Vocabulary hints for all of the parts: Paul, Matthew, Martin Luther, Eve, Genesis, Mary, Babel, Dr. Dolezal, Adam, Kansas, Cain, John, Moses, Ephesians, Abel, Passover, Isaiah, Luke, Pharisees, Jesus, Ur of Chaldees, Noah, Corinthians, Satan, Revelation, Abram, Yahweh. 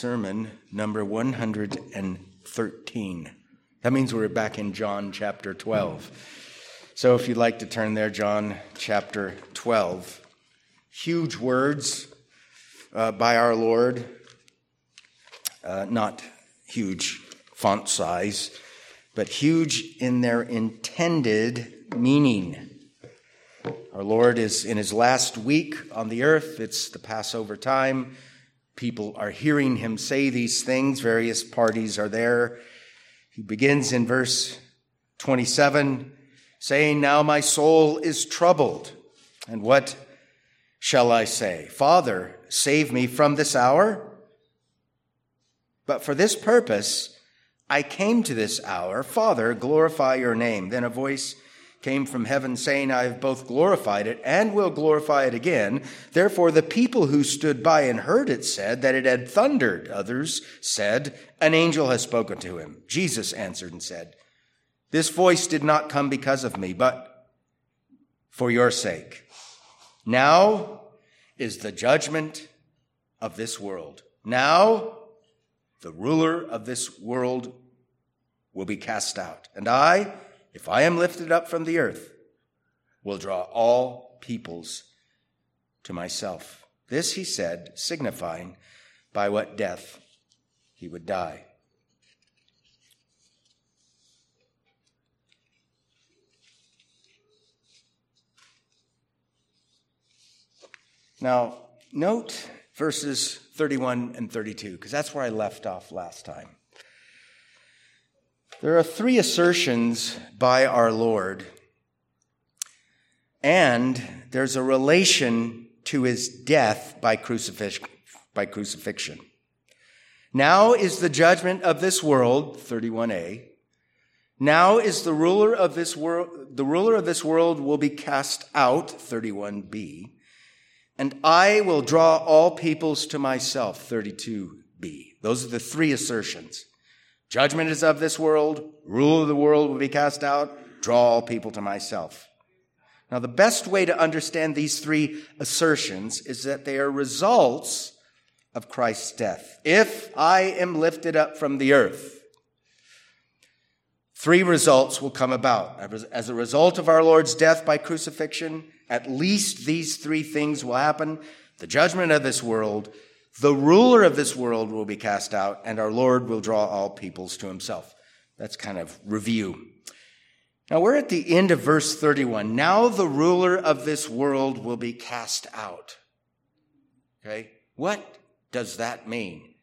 sermon number 113. That means we're back in John chapter 12. So if you'd like to turn there, John chapter 12. Huge words by our Lord. Not huge font size, but huge in their intended meaning. Our Lord is in his last week on the earth. It's the Passover time. People are hearing him say these things. Various parties are there. He begins in verse 27, saying, "Now my soul is troubled, and what shall I say? Father, save me from this hour? But for this purpose I came to this hour. Father, glorify your name." Then a voice came from heaven saying, "I have both glorified it and will glorify it again." Therefore the people who stood by and heard it said that it had thundered. Others said, "An angel has spoken to him." Jesus answered and said, "This voice did not come because of me, but for your sake. Now is the judgment of this world. Now the ruler of this world will be cast out. And I, if I am lifted up from the earth, will draw all peoples to myself." This he said, signifying by what death he would die. Now, note verses 31 and 32, because that's where I left off last time. There are three assertions by our Lord, and there's a relation to his death by crucifixion. Now is the judgment of this world, 31a. Now is the ruler of this world, the ruler of this world will be cast out, 31b. And I will draw all peoples to myself, 32b. Those are the three assertions. Judgment is of this world, rule of the world will be cast out, draw all people to myself. Now, the best way to understand these three assertions is that they are results of Christ's death. If I am lifted up from the earth, three results will come about. As a result of our Lord's death by crucifixion, at least these three things will happen. The judgment of this world, the ruler of this world will be cast out, and our Lord will draw all peoples to himself. That's kind of review. Now we're at the end of verse 31. Now the ruler of this world will be cast out. Okay? What does that mean?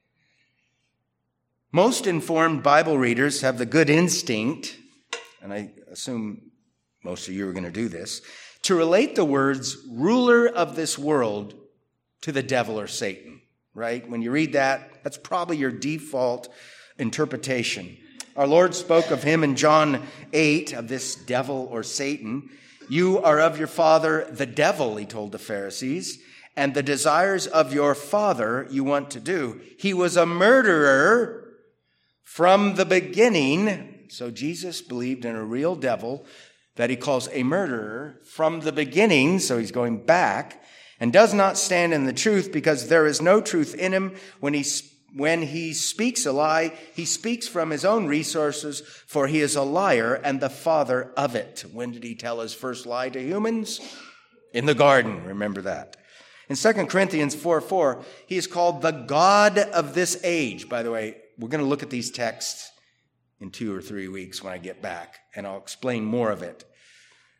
Most informed Bible readers have the good instinct, and I assume most of you are going to do this, to relate the words ruler of this world to the devil or Satan. Right? When you read that, that's probably your default interpretation. Our Lord spoke of him in John 8, of this devil or Satan. "You are of your father, the devil," he told the Pharisees, "and the desires of your father you want to do. He was a murderer from the beginning." So Jesus believed in a real devil that he calls a murderer from the beginning. So he's going back. "And does not stand in the truth because there is no truth in him. When he speaks a lie, he speaks from his own resources, for he is a liar and the father of it." When did he tell his first lie to humans? In the garden, remember that. In 2 Corinthians 4:4, he is called the God of this age. By the way, we're going to look at these texts in 2 or 3 weeks when I get back, and I'll explain more of it.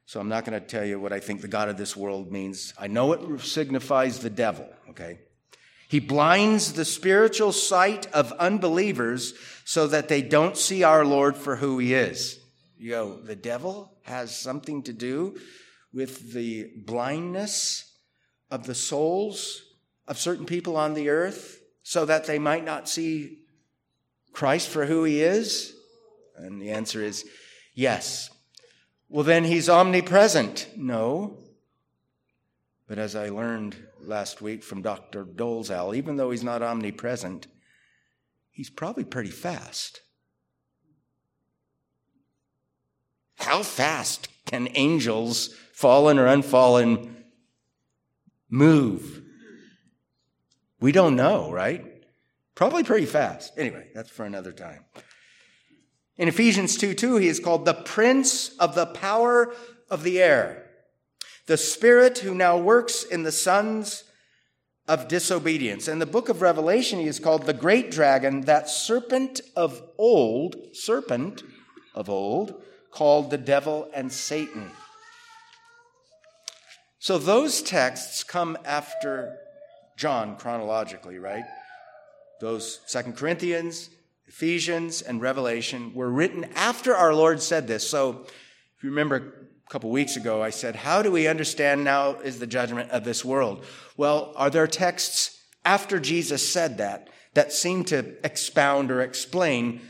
So I'm not going to tell you what I think the God of this world means. I know it signifies the devil, okay? "He blinds the spiritual sight of unbelievers so that they don't see our Lord for who he is." The devil has something to do with the blindness of the souls of certain people on the earth so that they might not see Christ for who he is? And the answer is yes. Well, then he's omnipresent. No. But as I learned last week from Dr. Dolezal, even though he's not omnipresent, he's probably pretty fast. How fast can angels, fallen or unfallen, move? We don't know, right? Probably pretty fast. Anyway, that's for another time. In Ephesians 2:2, he is called the prince of the power of the air, the spirit who now works in the sons of disobedience. In the book of Revelation, he is called the great dragon, that serpent of old, called the devil and Satan. So those texts come after John chronologically, right? Those 2 Corinthians, Ephesians, and Revelation were written after our Lord said this. So if you remember a couple weeks ago, I said, how do we understand now is the judgment of this world? Well, are there texts after Jesus said that seem to expound or explain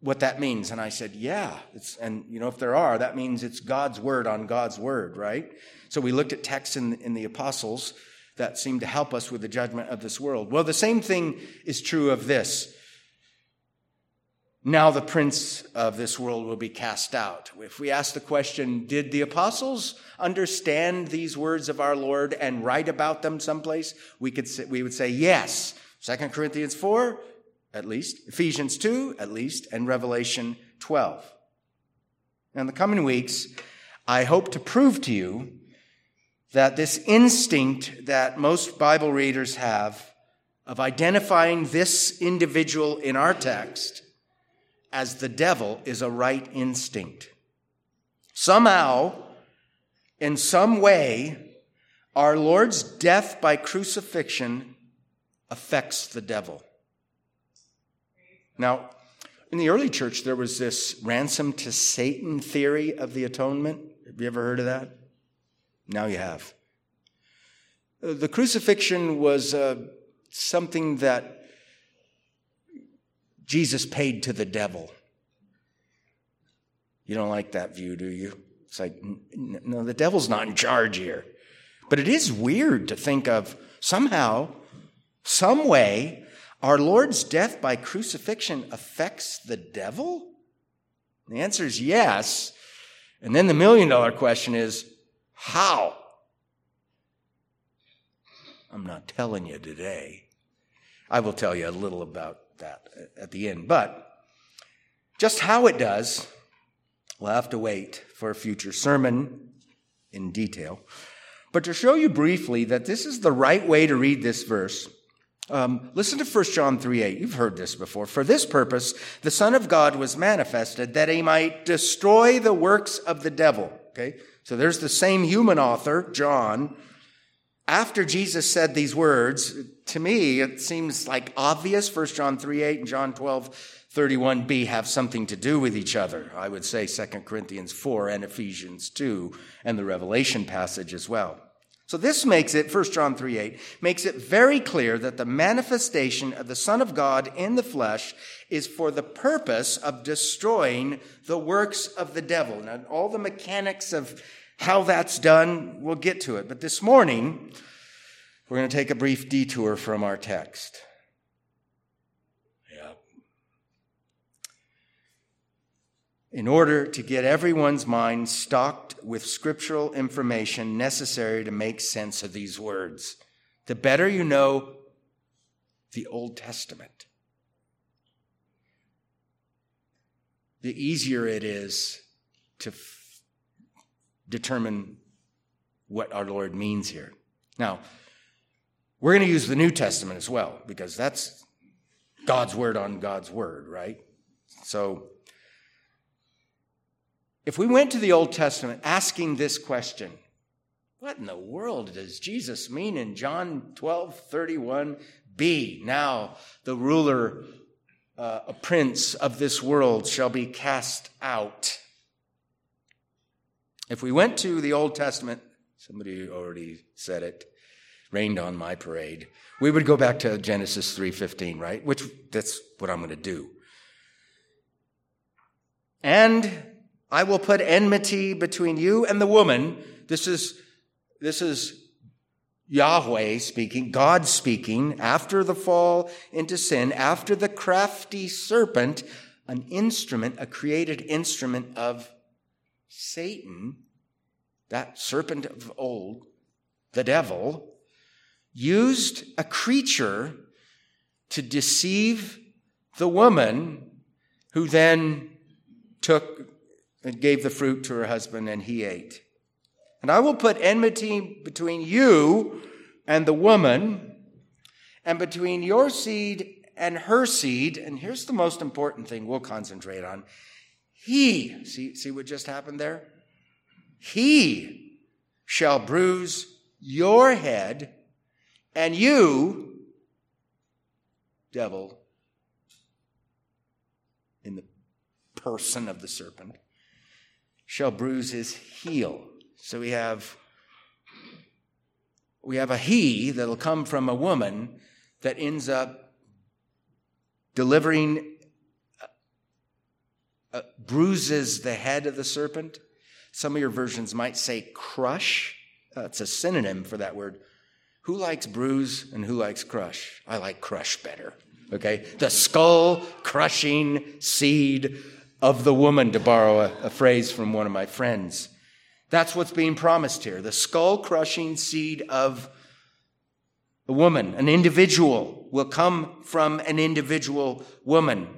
what that means? And I said, yeah. If there are, that means it's God's word on God's word, right? So we looked at texts in the apostles that seem to help us with the judgment of this world. Well, the same thing is true of this. Now the prince of this world will be cast out. If we ask the question, did the apostles understand these words of our Lord and write about them someplace? We would say yes. 2 Corinthians 4, at least, Ephesians 2, at least, and Revelation 12. Now, in the coming weeks, I hope to prove to you that this instinct that most Bible readers have of identifying this individual in our text as the devil is a right instinct. Somehow, in some way, our Lord's death by crucifixion affects the devil. Now, in the early church, there was this ransom to Satan theory of the atonement. Have you ever heard of that? Now you have. The crucifixion was something that Jesus paid to the devil. You don't like that view, do you? It's like, no, the devil's not in charge here. But it is weird to think of somehow, some way, our Lord's death by crucifixion affects the devil? The answer is yes. And then the million-dollar question is, how? I'm not telling you today. I will tell you a little about that at the end. But just how it does, we'll have to wait for a future sermon in detail. But to show you briefly that this is the right way to read this verse, listen to 1 John 3:8. You've heard this before. For this purpose, the Son of God was manifested that he might destroy the works of the devil. Okay? So there's the same human author, John. After Jesus said these words, to me, it seems like obvious. 1 John 3:8 and John 12:31b have something to do with each other. I would say 2 Corinthians 4 and Ephesians 2 and the Revelation passage as well. So this makes it, 1 John 3:8, makes it very clear that the manifestation of the Son of God in the flesh is for the purpose of destroying the works of the devil. Now, all the mechanics of how that's done, we'll get to it. But this morning, we're going to take a brief detour from our text. Yeah. In order to get everyone's mind stocked with scriptural information necessary to make sense of these words. The better you know the Old Testament, the easier it is to determine what our Lord means here. Now, we're going to use the New Testament as well, because that's God's word on God's word, right? So, if we went to the Old Testament asking this question, what in the world does Jesus mean in John 12:31b? Now the ruler, a prince of this world, shall be cast out. If we went to the Old Testament, somebody already said it, rained on my parade, we would go back to Genesis 3:15, right? Which that's what I'm going to do. And I will put enmity between you and the woman. This is Yahweh speaking, God speaking, after the fall into sin, after the crafty serpent, an instrument, a created instrument of Satan, that serpent of old, the devil, used a creature to deceive the woman, who then took and gave the fruit to her husband, and he ate. And I will put enmity between you and the woman, and between your seed and her seed. And here's the most important thing we'll concentrate on. He, see what just happened there? He shall bruise your head, and you, devil, in the person of the serpent, shall bruise his heel. So we have a he that'll come from a woman that ends up delivering, bruises the head of the serpent. Some of your versions might say crush. It's a synonym for that word. Who likes bruise and who likes crush? I like crush better. Okay? The skull-crushing seed of the woman, to borrow a phrase from one of my friends. That's what's being promised here. The skull-crushing seed of the woman, an individual, will come from an individual woman.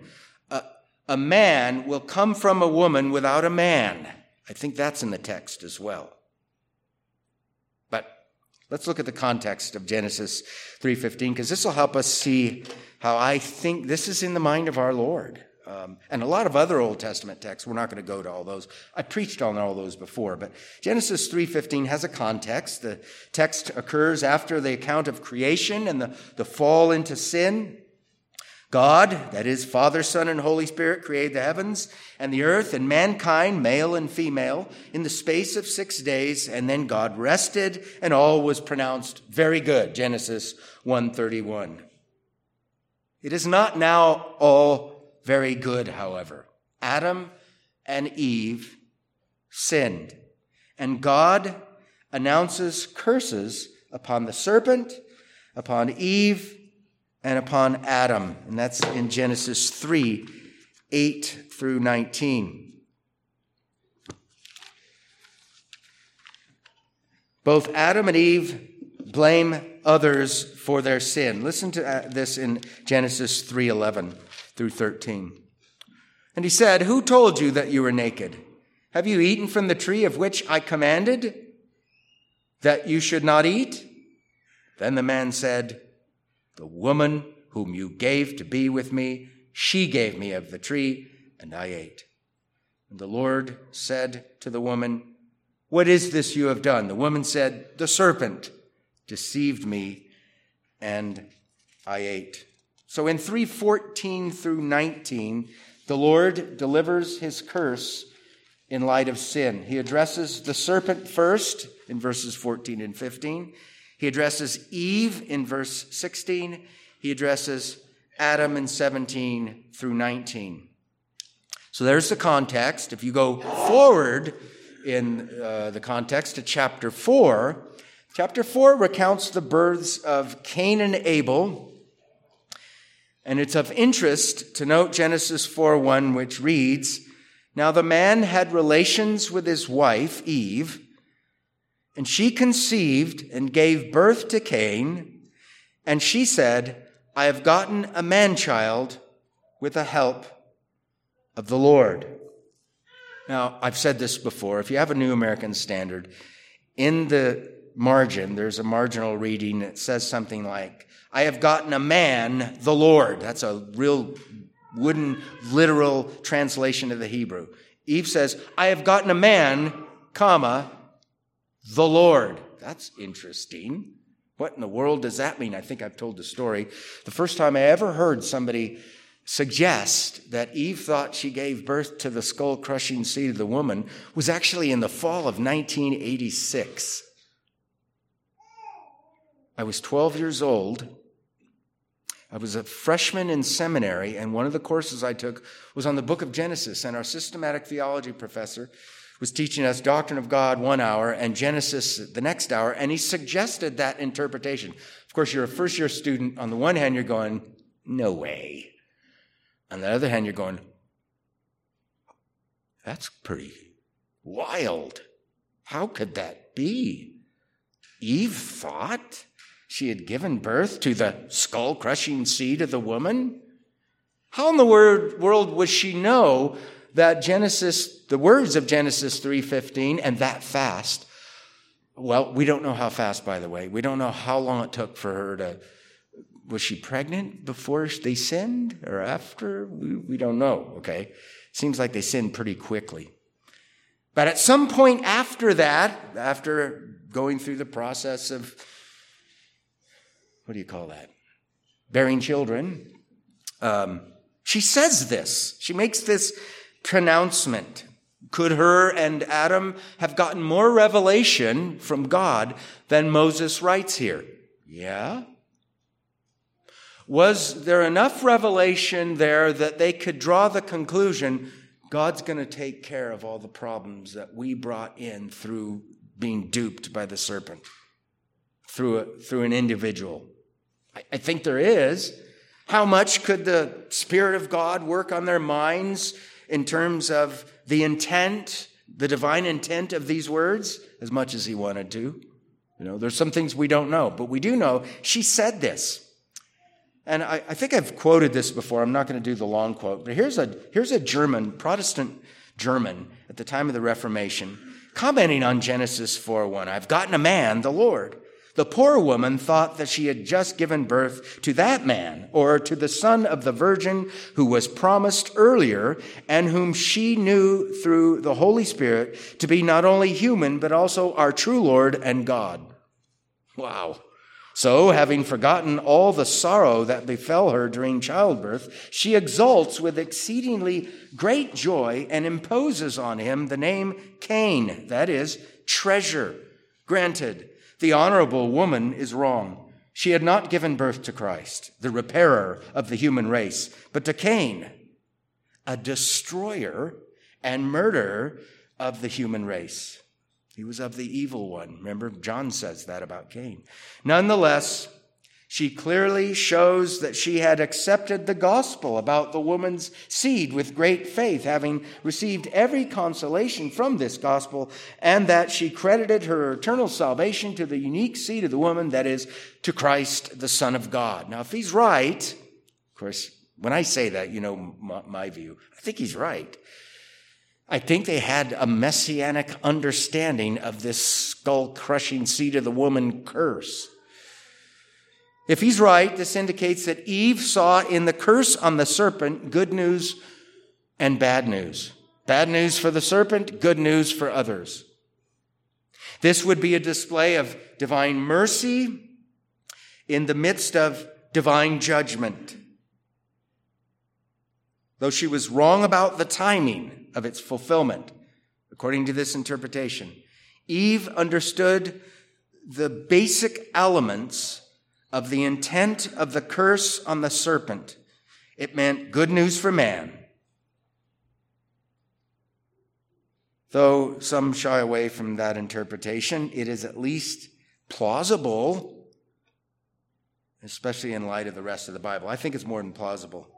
A man will come from a woman without a man. I think that's in the text as well. But let's look at the context of Genesis 3:15, because this will help us see how I think this is in the mind of our Lord. And a lot of other Old Testament texts, we're not going to go to all those. I preached on all those before, but Genesis 3:15 has a context. The text occurs after the account of creation and the fall into sin. God, that is Father, Son, and Holy Spirit, created the heavens and the earth and mankind, male and female, in the space of 6 days, and then God rested, and all was pronounced very good, Genesis 1:31. It is not now all very good, however. Adam and Eve sinned, and God announces curses upon the serpent, upon Eve, and upon Adam. And that's in Genesis 3:8 through 19. Both Adam and Eve blame others for their sin. Listen to this in Genesis 3:11 through 13. And he said, "Who told you that you were naked? Have you eaten from the tree of which I commanded that you should not eat?" Then the man said, "The woman whom you gave to be with me, she gave me of the tree, and I ate." And the Lord said to the woman, "What is this you have done?" The woman said, "The serpent deceived me, and I ate." So in 3:14 through 19, the Lord delivers his curse in light of sin. He addresses the serpent first in verses 14 and 15. He addresses Eve in verse 16. He addresses Adam in 17 through 19. So there's the context. If you go forward in the context to chapter 4, chapter 4 recounts the births of Cain and Abel. And it's of interest to note Genesis 4:1, which reads, "Now the man had relations with his wife, Eve, and she conceived and gave birth to Cain, and she said, 'I have gotten a man-child with the help of the Lord.'" Now, I've said this before. If you have a New American Standard, in the margin, there's a marginal reading that says something like, "I have gotten a man, the Lord." That's a real wooden, literal translation of the Hebrew. Eve says, "I have gotten a man, comma, the Lord." That's interesting. What in the world does that mean? I think I've told the story. The first time I ever heard somebody suggest that Eve thought she gave birth to the skull-crushing seed of the woman was actually in the fall of 1986. I was 12 years old. I was a freshman in seminary, and one of the courses I took was on the book of Genesis, and our systematic theology professor was teaching us Doctrine of God 1 hour and Genesis the next hour, and he suggested that interpretation. Of course, you're a first-year student. On the one hand, you're going, "No way." On the other hand, you're going, "That's pretty wild. How could that be? Eve thought She had given birth to the skull-crushing seed of the woman. How in the world would she know that the words of Genesis 3:15 and that fast? Well, we don't know how fast, by the way. We don't know how long it took for her to... Was she pregnant before they sinned or after? We don't know, okay? Seems like they sinned pretty quickly. But at some point after that, after going through the process of, what do you call that? Bearing children. She says this. She makes this pronouncement. Could her and Adam have gotten more revelation from God than Moses writes here? Yeah. Was there enough revelation there that they could draw the conclusion, God's going to take care of all the problems that we brought in through being duped by the serpent, through an individual? I think there is. How much could the Spirit of God work on their minds in terms of the intent, the divine intent of these words? As much as he wanted to. There's some things we don't know, but we do know she said this. And I think I've quoted this before. I'm not going to do the long quote, but here's a German, Protestant German at the time of the Reformation, commenting on Genesis 4:1. I've gotten a man, the Lord. The poor woman thought that she had just given birth to that man, or to the son of the virgin who was promised earlier and whom she knew through the Holy Spirit to be not only human, but also our true Lord and God. Wow. So, having forgotten all the sorrow that befell her during childbirth, she exults with exceedingly great joy and imposes on him the name Cain, that is, treasure. Granted, the honorable woman is wrong. She had not given birth to Christ, the repairer of the human race, but to Cain, a destroyer and murderer of the human race. He was of the evil one. Remember, John says that about Cain. Nonetheless, she clearly shows that she had accepted the gospel about the woman's seed with great faith, having received every consolation from this gospel, and that she credited her eternal salvation to the unique seed of the woman, that is, to Christ, the Son of God. Now, if he's right, of course, when I say that, my view, I think he's right. I think they had a messianic understanding of this skull-crushing seed of the woman curse. If he's right, this indicates that Eve saw in the curse on the serpent good news and bad news. Bad news for the serpent, good news for others. This would be a display of divine mercy in the midst of divine judgment. Though she was wrong about the timing of its fulfillment, according to this interpretation, Eve understood the basic elements of the intent of the curse on the serpent. It meant good news for man, though some shy away from that interpretation. It is at least plausible, especially in light of the rest of the Bible. I think it's more than plausible.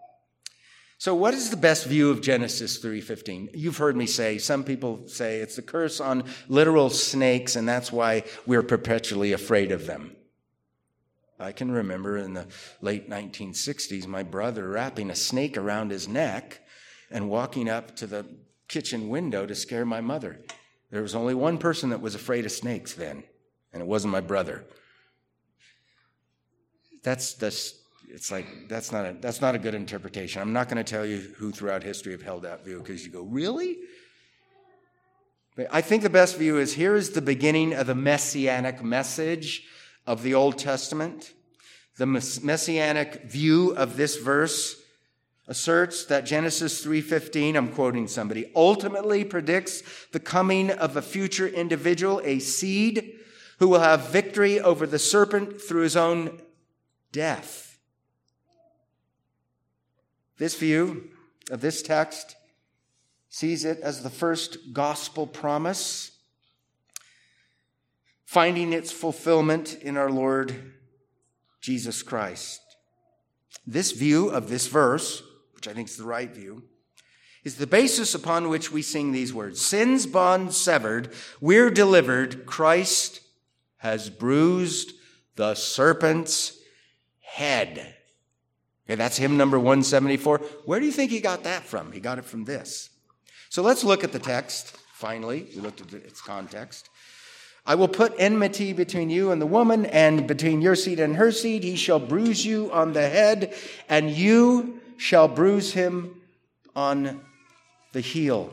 So what is the best view of Genesis 3:15? You've heard me say, some people say it's the curse on literal snakes, and that's why we're perpetually afraid of them. I can remember in the late 1960s, my brother wrapping a snake around his neck and walking up to the kitchen window to scare my mother. There was only one person that was afraid of snakes then, and it wasn't my brother. That's not a good interpretation. I'm not going to tell you who throughout history have held that view, because you go, really? But I think the best view is, here is the beginning of the messianic message of the Old Testament. The messianic view of this verse asserts that Genesis 3:15, I'm quoting somebody, ultimately predicts the coming of a future individual, a seed, who will have victory over the serpent through his own death. This view of this text sees it as the first gospel promise, finding its fulfillment in our Lord Jesus Christ. This view of this verse, which I think is the right view, is the basis upon which we sing these words. Sin's bonds severed, we're delivered, Christ has bruised the serpent's head. Okay, that's hymn number 174. Where do you think he got that from? He got it from this. So let's look at the text, finally. We looked at its context. I will put enmity between you and the woman, and between your seed and her seed. He shall bruise you on the head, and you shall bruise him on the heel.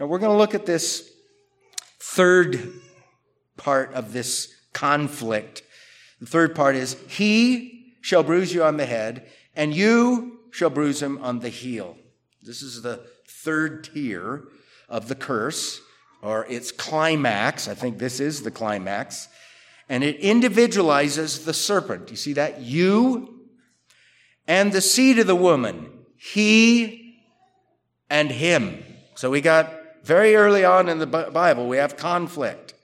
Now we're going to look at this third part of this conflict. The third part is, he shall bruise you on the head, and you shall bruise him on the heel. This is the third tier of the curse, or its climax. I think this is the climax. And it individualizes the serpent. You see that? You and the seed of the woman. He and him. So we got very early on in the Bible, we have conflict.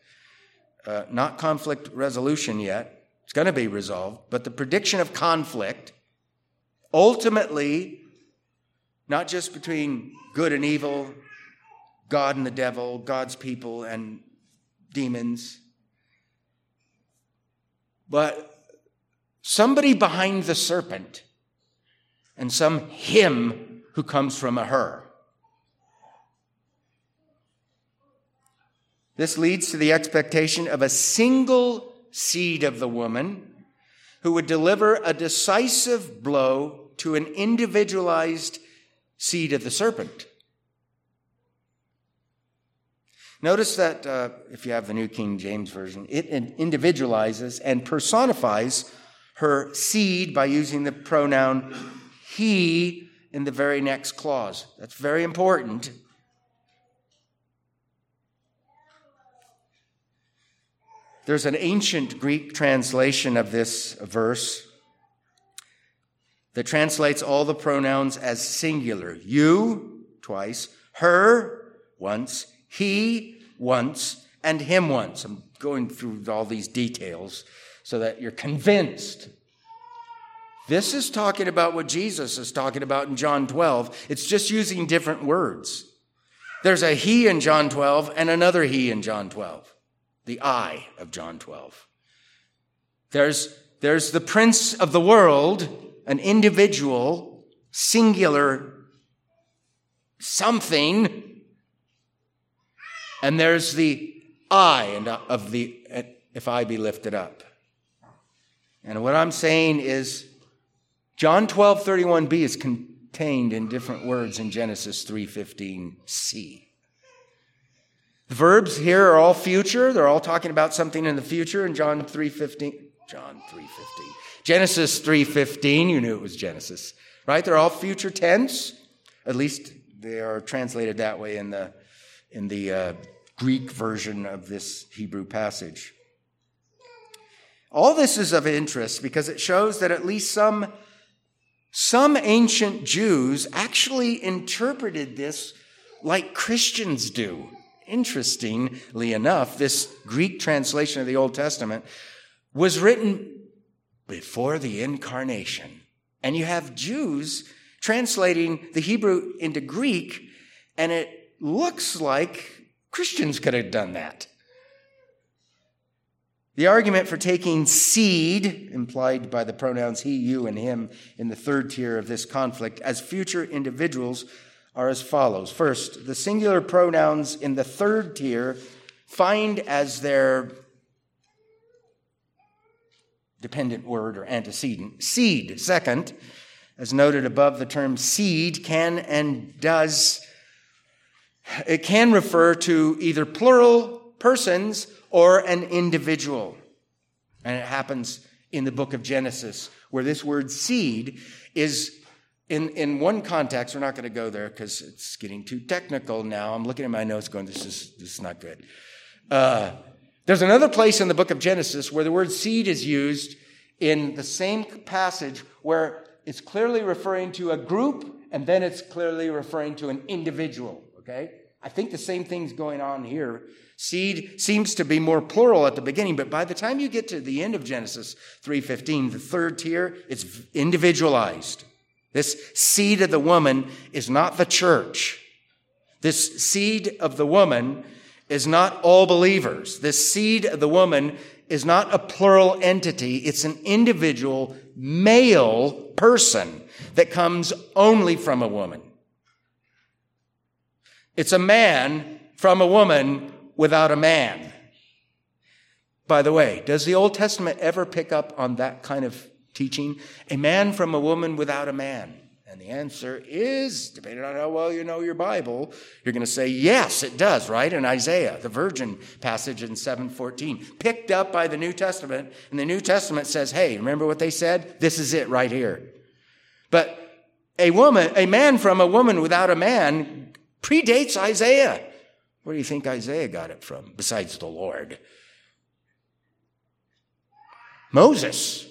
Not conflict resolution yet. It's going to be resolved. But the prediction of conflict, ultimately, not just between good and evil, God and the devil, God's people and demons, but somebody behind the serpent and some him who comes from a her. This leads to the expectation of a single seed of the woman who would deliver a decisive blow to an individualized seed of the serpent. Notice that if you have the New King James Version, it individualizes and personifies her seed by using the pronoun he in the very next clause. That's very important. There's an ancient Greek translation of this verse that translates all the pronouns as singular. You, twice, her, once, he, once, and him, once. I'm going through all these details so that you're convinced. This is talking about what Jesus is talking about in John 12. It's just using different words. There's a he in John 12 and another he in John 12. The I of John 12. There's the prince of the world, an individual, singular something, and there's the I of the if I be lifted up. And what I'm saying is John 12:31b is contained in different words in Genesis 3:15c. The verbs here are all future. They're all talking about something in the future in Genesis 3:15. You knew it was Genesis, right? They're all future tense. At least they are translated that way in the Greek version of this Hebrew passage. All this is of interest because it shows that at least some ancient Jews actually interpreted this like Christians do. Interestingly enough, this Greek translation of the Old Testament was written before the incarnation. And you have Jews translating the Hebrew into Greek, and it looks like Christians could have done that. The argument for taking seed, implied by the pronouns he, you, and him in the third tier of this conflict, as future individuals are as follows. First, the singular pronouns in the third tier find as their dependent word or antecedent seed. Second, as noted above, the term seed can and does, it can refer to either plural persons or an individual. And it happens in the book of Genesis, where this word seed is in one context. We're not going to go there because it's getting too technical now. I'm looking at my notes going, this is not good. There's another place in the book of Genesis where the word seed is used in the same passage where it's clearly referring to a group and then it's clearly referring to an individual, okay? I think the same thing's going on here. Seed seems to be more plural at the beginning, but by the time you get to the end of Genesis 3:15, the third tier, it's individualized. This seed of the woman is not the church. This seed of the woman is not all believers. This seed of the woman is not a plural entity. It's an individual male person that comes only from a woman. It's a man from a woman without a man. By the way, does the Old Testament ever pick up on that kind of teaching? A man from a woman without a man. And the answer is, depending on how well you know your Bible, you're going to say, yes, it does, right? In Isaiah, the virgin passage in 7:14, picked up by the New Testament. And the New Testament says, hey, remember what they said? This is it right here. But a man from a woman without a man predates Isaiah. Where do you think Isaiah got it from, besides the Lord? Moses.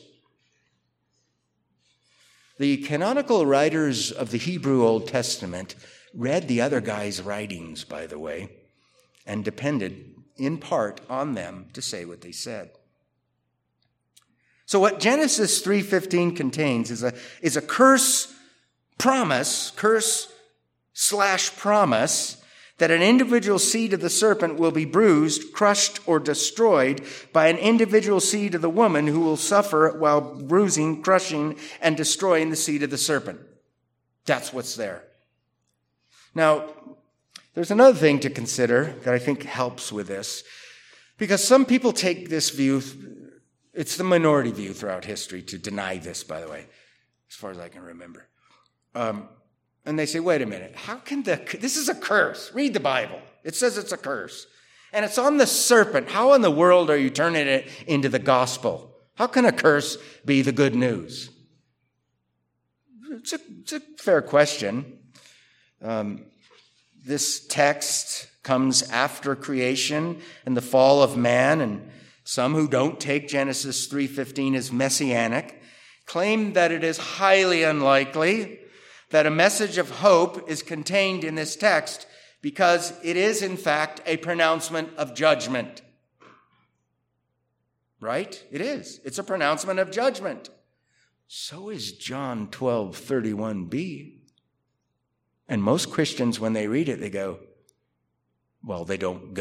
The canonical writers of the Hebrew Old Testament read the other guy's writings, by the way, and depended in part on them to say what they said. So what Genesis 3:15 contains is a curse/promise, that an individual seed of the serpent will be bruised, crushed, or destroyed by an individual seed of the woman who will suffer while bruising, crushing, and destroying the seed of the serpent. That's what's there. Now, there's another thing to consider that I think helps with this, because some people take this view, it's the minority view throughout history to deny this, by the way, as far as I can remember. And they say, wait a minute, this is a curse. Read the Bible. It says it's a curse. And it's on the serpent. How in the world are you turning it into the gospel? How can a curse be the good news? It's a fair question. This text comes after creation and the fall of man, and some who don't take Genesis 3:15 as messianic claim that it is highly unlikely that a message of hope is contained in this text, because it is, in fact, a pronouncement of judgment. Right? It is. It's a pronouncement of judgment. So is John 12:31b. And most Christians, when they read it, they go, well, they don't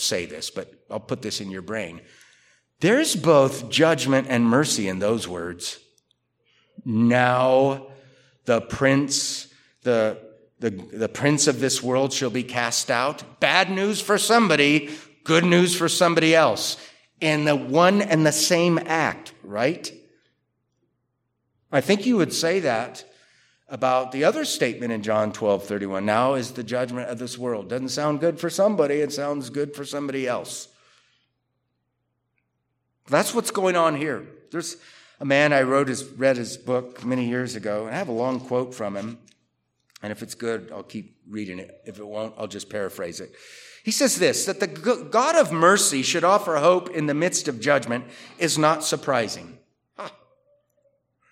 say this, but I'll put this in your brain. There's both judgment and mercy in those words. Now, the prince of this world shall be cast out. Bad news for somebody, good news for somebody else. In the one and the same act, right? I think you would say that about the other statement in John 12:31. Now is the judgment of this world. Doesn't sound good for somebody, it sounds good for somebody else. That's what's going on here. There's a man, I read his book many years ago, and I have a long quote from him. And if it's good, I'll keep reading it. If it won't, I'll just paraphrase it. He says this, that the God of mercy should offer hope in the midst of judgment is not surprising.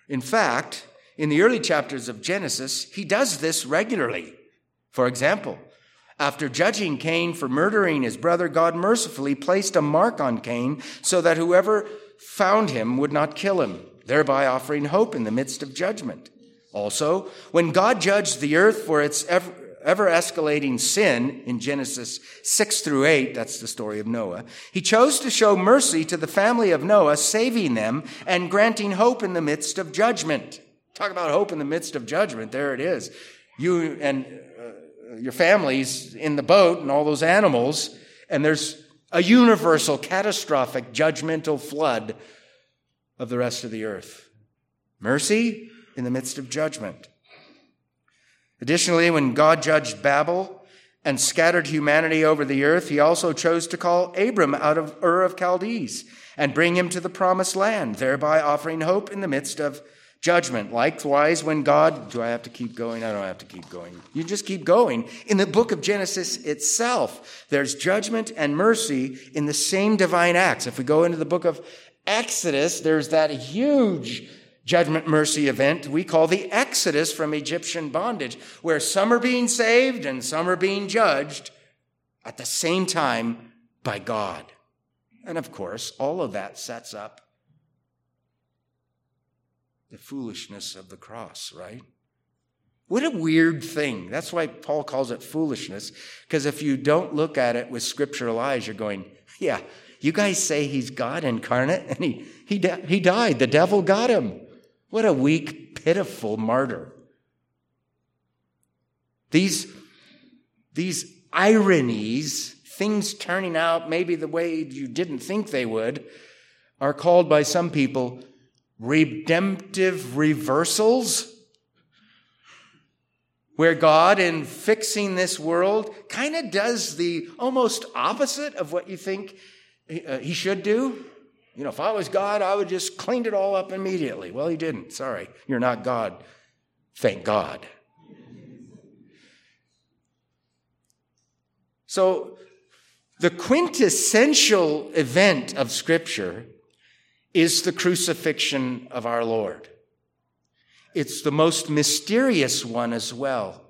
In fact, in the early chapters of Genesis, he does this regularly. For example, after judging Cain for murdering his brother, God mercifully placed a mark on Cain so that whoever found him would not kill him, thereby offering hope in the midst of judgment. Also, when God judged the earth for its ever-escalating sin in Genesis 6-8, that's the story of Noah, he chose to show mercy to the family of Noah, saving them and granting hope in the midst of judgment. Talk about hope in the midst of judgment. There it is. You and your families in the boat and all those animals, and there's a universal, catastrophic, judgmental flood of the rest of the earth. Mercy in the midst of judgment. Additionally, when God judged Babel and scattered humanity over the earth, he also chose to call Abram out of Ur of Chaldees and bring him to the promised land, thereby offering hope in the midst of judgment. Likewise, when God... Do I have to keep going? I don't have to keep going. You just keep going. In the book of Genesis itself, there's judgment and mercy in the same divine acts. If we go into the book of Exodus, there's that huge judgment mercy event we call the Exodus from Egyptian bondage, where some are being saved and some are being judged at the same time by God. And of course, all of that sets up the foolishness of the cross, right? What a weird thing. That's why Paul calls it foolishness, because if you don't look at it with scriptural eyes, you're going, yeah, You guys say he's God incarnate, and he died. The devil got him. What a weak, pitiful martyr. These ironies, things turning out maybe the way you didn't think they would, are called by some people redemptive reversals, where God, in fixing this world, kind of does the almost opposite of what you think he should do. You know, if I was God, I would just clean it all up immediately. Well, he didn't. Sorry, you're not God. Thank God. So the quintessential event of Scripture is the crucifixion of our Lord. It's the most mysterious one as well.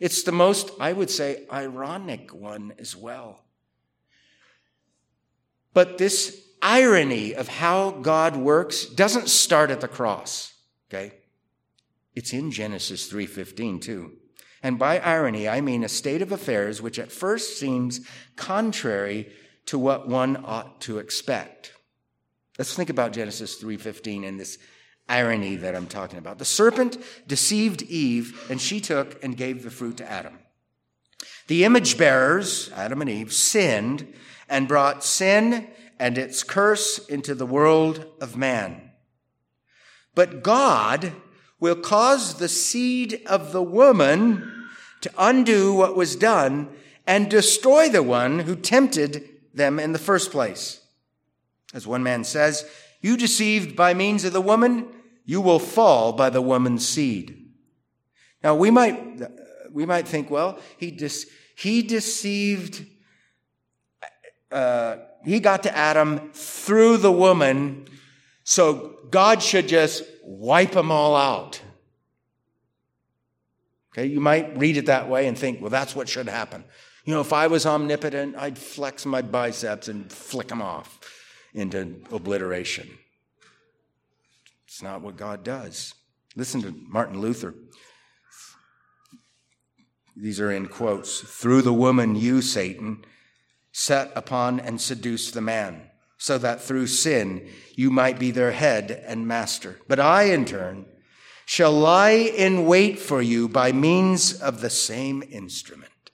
It's the most, I would say, ironic one as well. But this irony of how God works doesn't start at the cross, okay? It's in Genesis 3:15 too. And by irony, I mean a state of affairs which at first seems contrary to what one ought to expect. Let's think about Genesis 3:15 and this irony that I'm talking about. The serpent deceived Eve, and she took and gave the fruit to Adam. The image bearers, Adam and Eve, sinned and brought sin and its curse into the world of man. But God will cause the seed of the woman to undo what was done and destroy the one who tempted them in the first place. As one man says, "You deceived by means of the woman, you will fall by the woman's seed." Now, we might think, well, he deceived. He got to Adam through the woman, so God should just wipe them all out. Okay, you might read it that way and think, well, that's what should happen. You know, if I was omnipotent, I'd flex my biceps and flick them off into obliteration. It's not what God does. Listen to Martin Luther. These are in quotes. "Through the woman you, Satan, set upon and seduced the man, so that through sin you might be their head and master. But I, in turn, shall lie in wait for you by means of the same instrument.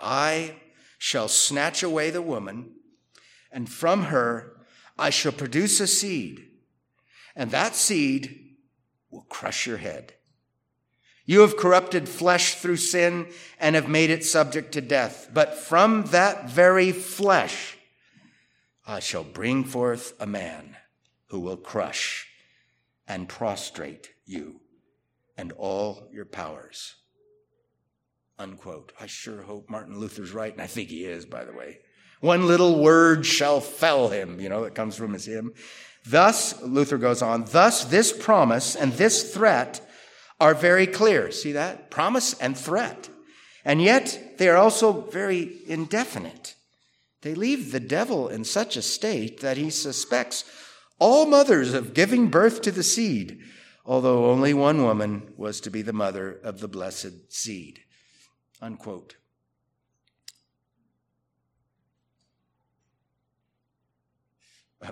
I shall snatch away the woman, and from her I shall produce a seed, and that seed will crush your head. You have corrupted flesh through sin and have made it subject to death. But from that very flesh I shall bring forth a man who will crush and prostrate you and all your powers." Unquote. I sure hope Martin Luther's right, and I think he is, by the way. "One little word shall fell him," you know, that comes from his hymn. Thus, Luther goes on, "Thus this promise and this threat are very clear." See that? Promise and threat. And yet they are also very indefinite. They leave the devil in such a state that he suspects all mothers of giving birth to the seed, although only one woman was to be the mother of the blessed seed. Unquote.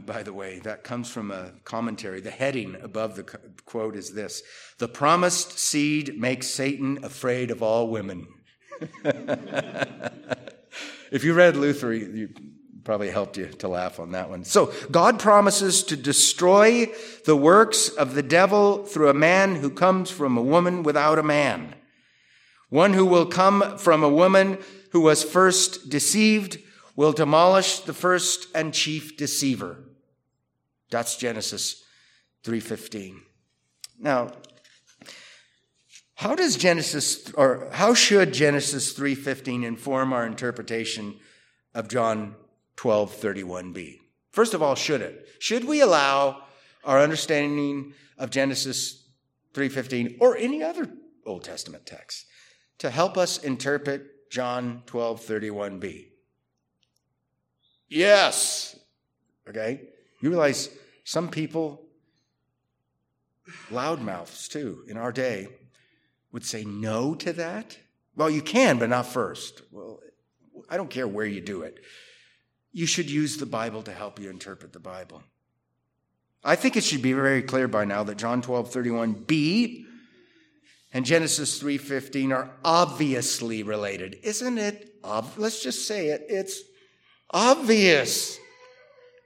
By the way, that comes from a commentary. The heading above the quote is this: "The promised seed makes Satan afraid of all women." If you read Luther, you probably helped you to laugh on that one. So God promises to destroy the works of the devil through a man who comes from a woman without a man. One who will come from a woman who was first deceived will demolish the first and chief deceiver. That's Genesis 3:15. Now, how should Genesis 3:15 inform our interpretation of John 12:31b? First of all, should it? Should we allow our understanding of Genesis 3:15 or any other Old Testament text to help us interpret John 12:31b? Yes. Okay? You realize some people, loudmouths too, in our day, would say no to that? Well, you can, but not first. Well, I don't care where you do it. you should use the Bible to help you interpret the Bible. I think it should be very clear by now that John 12:31b and Genesis 3:15 are obviously related. Isn't it? Let's just say it. It's obvious.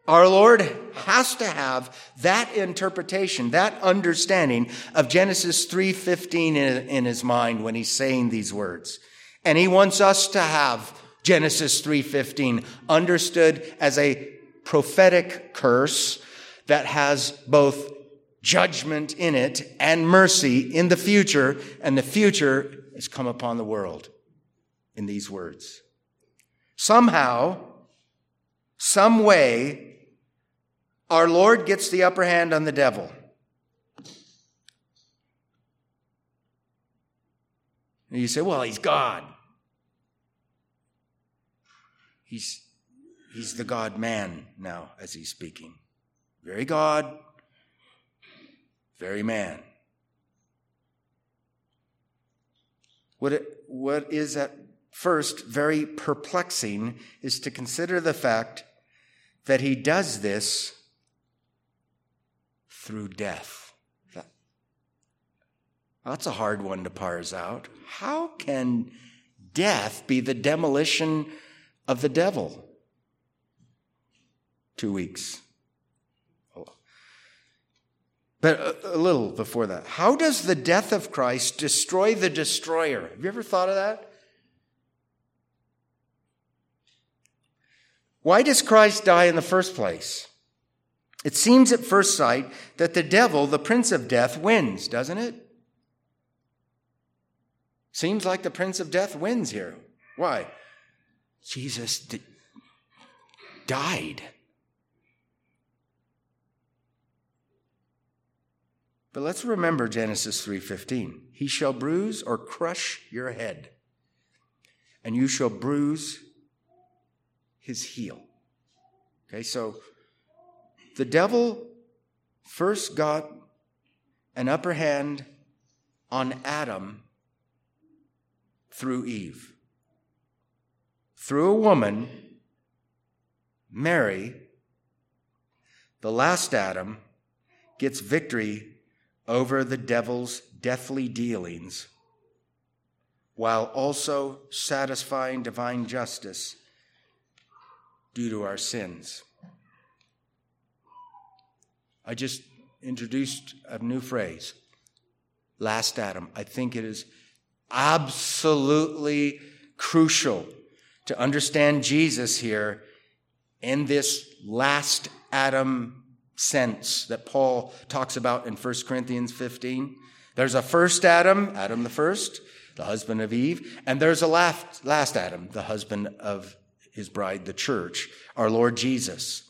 Our Lord has to have that interpretation, that understanding of Genesis 3:15 in his mind when he's saying these words. And he wants us to have Genesis 3:15 understood as a prophetic curse that has both judgment in it and mercy in the future, and the future has come upon the world in these words. Somehow, some way, our Lord gets the upper hand on the devil. And you say, well, he's God. He's the God-man now as he's speaking. Very God, very man. What is at first very perplexing is to consider the fact that he does this through death. That's a hard one to parse out. How can death be the demolition of the devil? 2 weeks. But a little before that. How does the death of Christ destroy the destroyer? Have you ever thought of that? Why does Christ die in the first place? It seems at first sight that the devil, the prince of death, wins, doesn't it? Seems like the prince of death wins here. Why? Jesus died. But let's remember Genesis 3:15. He shall bruise or crush your head, and you shall bruise his heel. Okay, so the devil first got an upper hand on Adam through Eve. Through a woman, Mary, the last Adam, gets victory over the devil's deathly dealings, while also satisfying divine justice due to our sins. I just introduced a new phrase, last Adam. I think it is absolutely crucial to understand Jesus here in this last Adam sense that Paul talks about in 1 Corinthians 15. There's a first Adam, Adam the first, the husband of Eve, and there's a last Adam, the husband of his bride, the church, our Lord Jesus.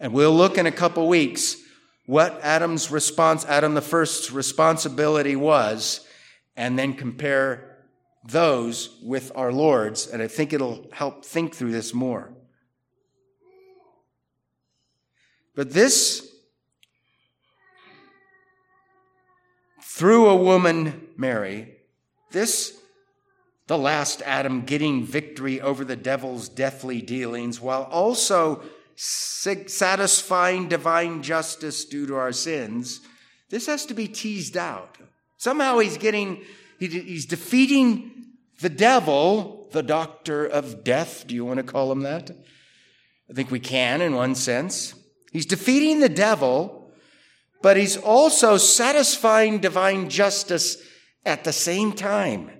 And we'll look in a couple weeks what Adam's response, Adam the first's responsibility was, and then compare those with our Lord's, and I think it'll help think through this more. But this, through a woman, Mary, this, the last Adam getting victory over the devil's deathly dealings, while also satisfying divine justice due to our sins, this has to be teased out. Somehow he's defeating the devil, the doctor of death. Do you want to call him that? I think we can in one sense. He's defeating the devil, but he's also satisfying divine justice at the same time.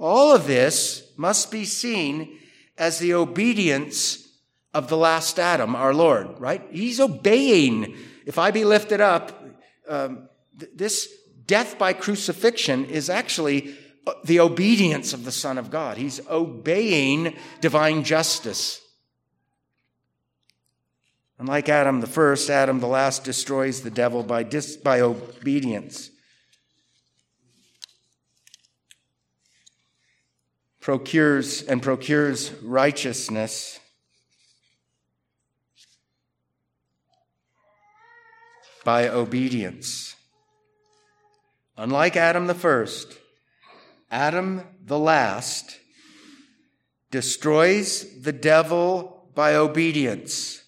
All of this must be seen as the obedience of the last Adam, our Lord, right? He's obeying. If I be lifted up, this death by crucifixion is actually the obedience of the Son of God. He's obeying divine justice. Unlike Adam the first, Adam the last destroys the devil by obedience, procures righteousness by obedience. Unlike Adam the first, Adam the last destroys the devil by obedience.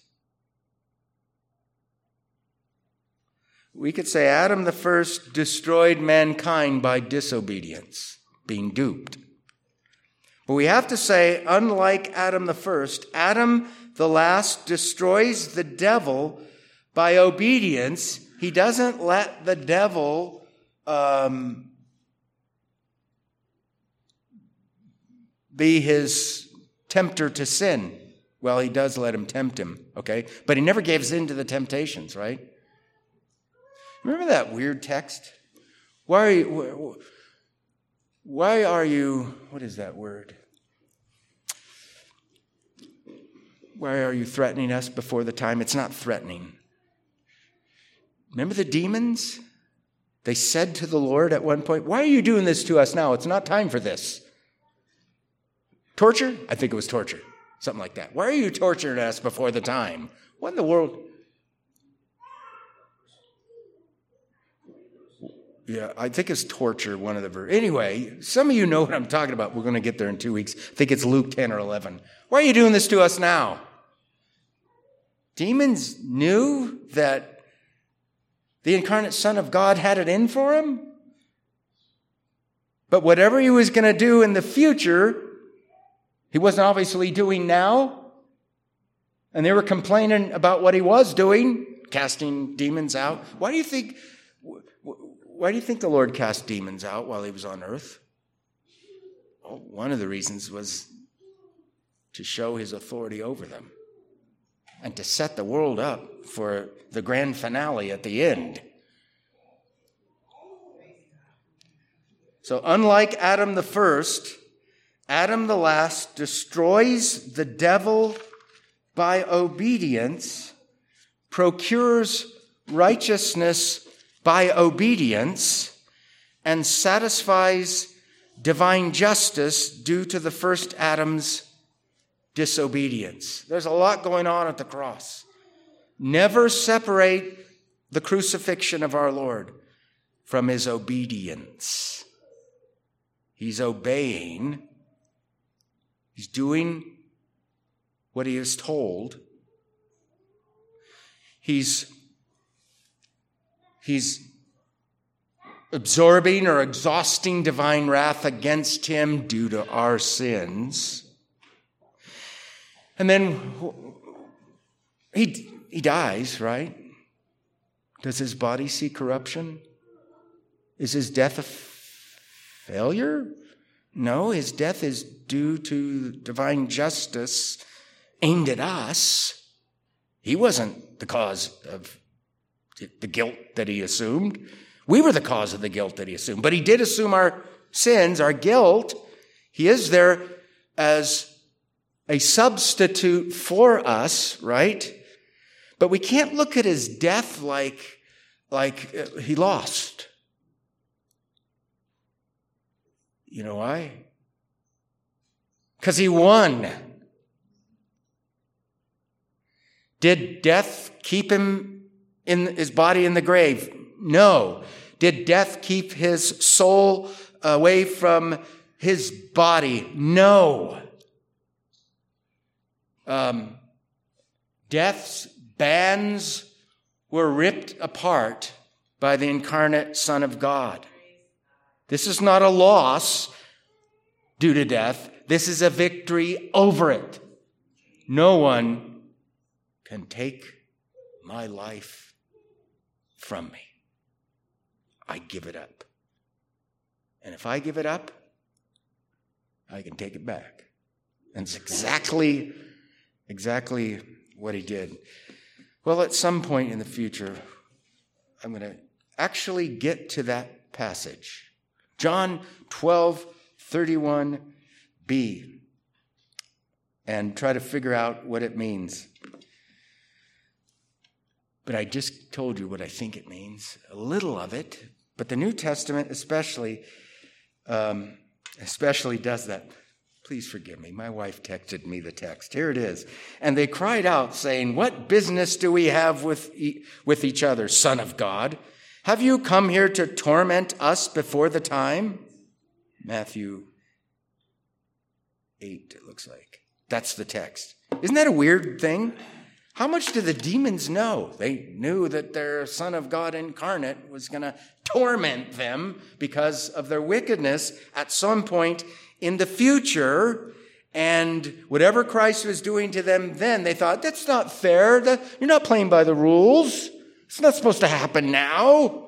We could say Adam the first destroyed mankind by disobedience, being duped. But we have to say, unlike Adam the first, Adam the last destroys the devil by obedience. He doesn't let the devil be his tempter to sin. Well, he does let him tempt him, okay? But he never gives in to the temptations, right? Remember that weird text? Why are you, what is that word? Why are you threatening us before the time? It's not threatening. Remember the demons? They said to the Lord at one point, why are you doing this to us now? It's not time for this. Torture? I think it was torture. Something like that. Why are you torturing us before the time? What in the world? Yeah, I think it's torture, one of the verses. Anyway, some of you know what I'm talking about. We're going to get there in 2 weeks. I think it's Luke 10 or 11. Why are you doing this to us now? Demons knew that the incarnate Son of God had it in for him. But whatever he was going to do in the future, he wasn't obviously doing now. And they were complaining about what he was doing, casting demons out. Why do you think the Lord cast demons out while he was on earth? Well, one of the reasons was to show his authority over them and to set the world up for the grand finale at the end. So unlike Adam the first, Adam the last destroys the devil by obedience, procures righteousness by obedience, and satisfies divine justice due to the first Adam's disobedience. There's a lot going on at the cross. Never separate the crucifixion of our Lord from his obedience. He's obeying. He's doing what he is told. He's absorbing or exhausting divine wrath against him due to our sins. And then he dies, right? Does his body see corruption? Is his death a failure? No, his death is due to divine justice aimed at us. He wasn't the cause of the guilt that he assumed. We were the cause of the guilt that he assumed. But he did assume our sins, our guilt. He is there as a substitute for us, right? But we can't look at his death like he lost. You know why? Because he won. Did death keep him in his body in the grave? No. Did death keep his soul away from his body? No. Death's bands were ripped apart by the incarnate Son of God. This is not a loss due to death. This is a victory over it. No one can take my life from me. I give it up. And if I give it up, I can take it back. And it's exactly what he did. Well, at some point in the future, I'm going to actually get to that passage. John 12:31b, and try to figure out what it means. But I just told you what I think it means, a little of it. But the New Testament especially does that. Please forgive me. My wife texted me the text. Here it is. And they cried out, saying, "What business do we have with each other, Son of God? Have you come here to torment us before the time?" Matthew 8, it looks like. That's the text. Isn't that a weird thing? How much do the demons know? They knew that their Son of God incarnate was going to torment them because of their wickedness at some point in the future. And whatever Christ was doing to them then, they thought, that's not fair. You're not playing by the rules. It's not supposed to happen now.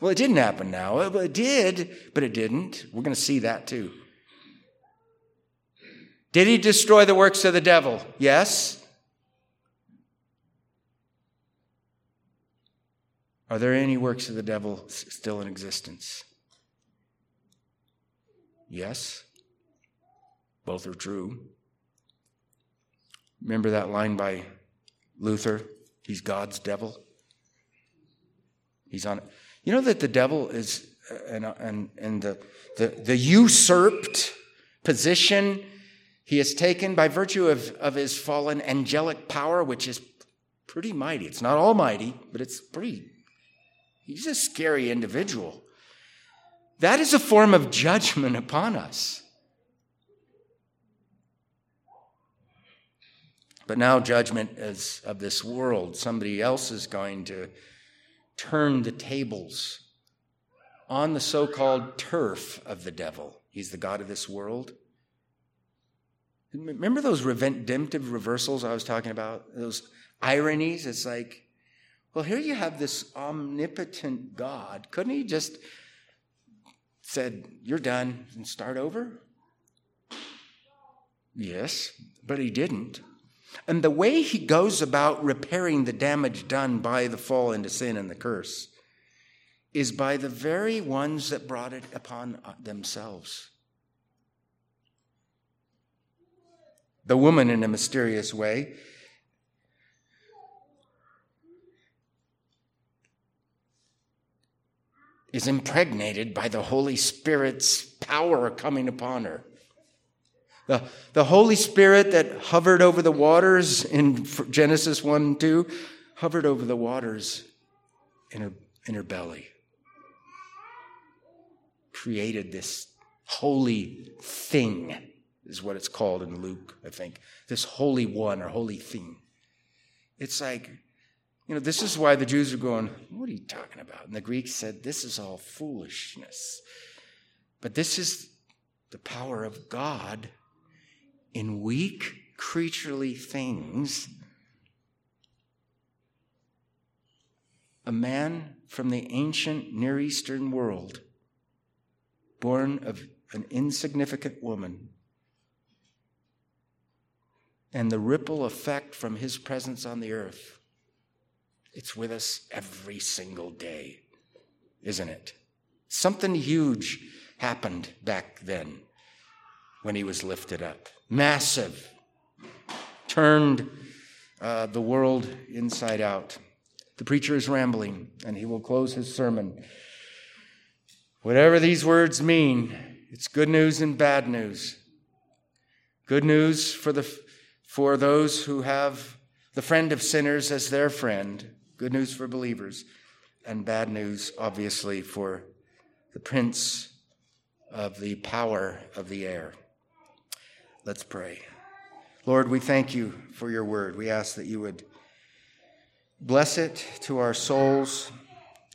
Well, it didn't happen now. It did, but it didn't. We're going to see that too. Did he destroy the works of the devil? Yes. Are there any works of the devil still in existence? Yes. Both are true. Remember that line by Luther? He's God's devil. He's on it. You know that the devil is, and the usurped position he has taken by virtue of his fallen angelic power, which is pretty mighty. It's not almighty, but it's pretty, he's a scary individual. That is a form of judgment upon us. But now judgment is of this world. Somebody else is going to turn the tables on the so-called turf of the devil. He's the god of this world. Remember those redemptive reversals I was talking about? Those ironies? It's like, well, here you have this omnipotent God. Couldn't he just said, you're done and start over? Yes, but he didn't. And the way he goes about repairing the damage done by the fall into sin and the curse is by the very ones that brought it upon themselves. The woman, in a mysterious way, is impregnated by the Holy Spirit's power coming upon her. The Holy Spirit that hovered over the waters in Genesis 1:2, hovered over the waters in her belly. Created this holy thing, is what it's called in Luke, I think. This holy one or holy thing. It's like, you know, this is why the Jews are going, what are you talking about? And the Greeks said, this is all foolishness. But this is the power of God in weak, creaturely things. A man from the ancient Near Eastern world, born of an insignificant woman, and the ripple effect from his presence on the earth, it's with us every single day, isn't it? Something huge happened back then when he was lifted up. Massive. Turned the world inside out. The preacher is rambling, and he will close his sermon. Whatever these words mean, it's good news and bad news. Good news for those who have the friend of sinners as their friend. Good news for believers. And bad news, obviously, for the prince of the power of the air. Let's pray. Lord, we thank you for your word. We ask that you would bless it to our souls.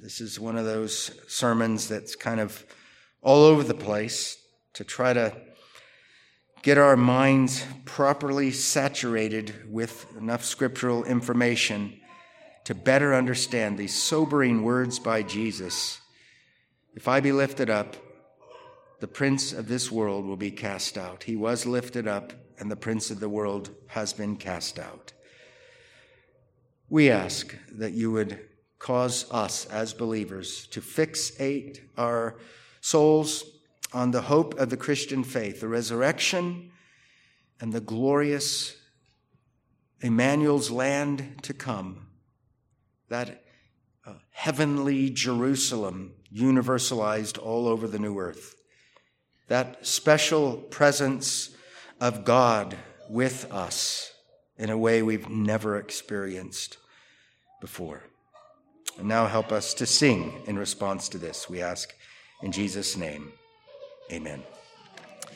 This is one of those sermons that's kind of all over the place to try to get our minds properly saturated with enough scriptural information to better understand these sobering words by Jesus. If I be lifted up, the prince of this world will be cast out. He was lifted up, and the prince of the world has been cast out. We ask that you would cause us as believers to fixate our souls on the hope of the Christian faith, the resurrection, and the glorious Emmanuel's land to come, that heavenly Jerusalem universalized all over the new earth. That special presence of God with us in a way we've never experienced before. And now help us to sing in response to this, we ask in Jesus' name. Amen.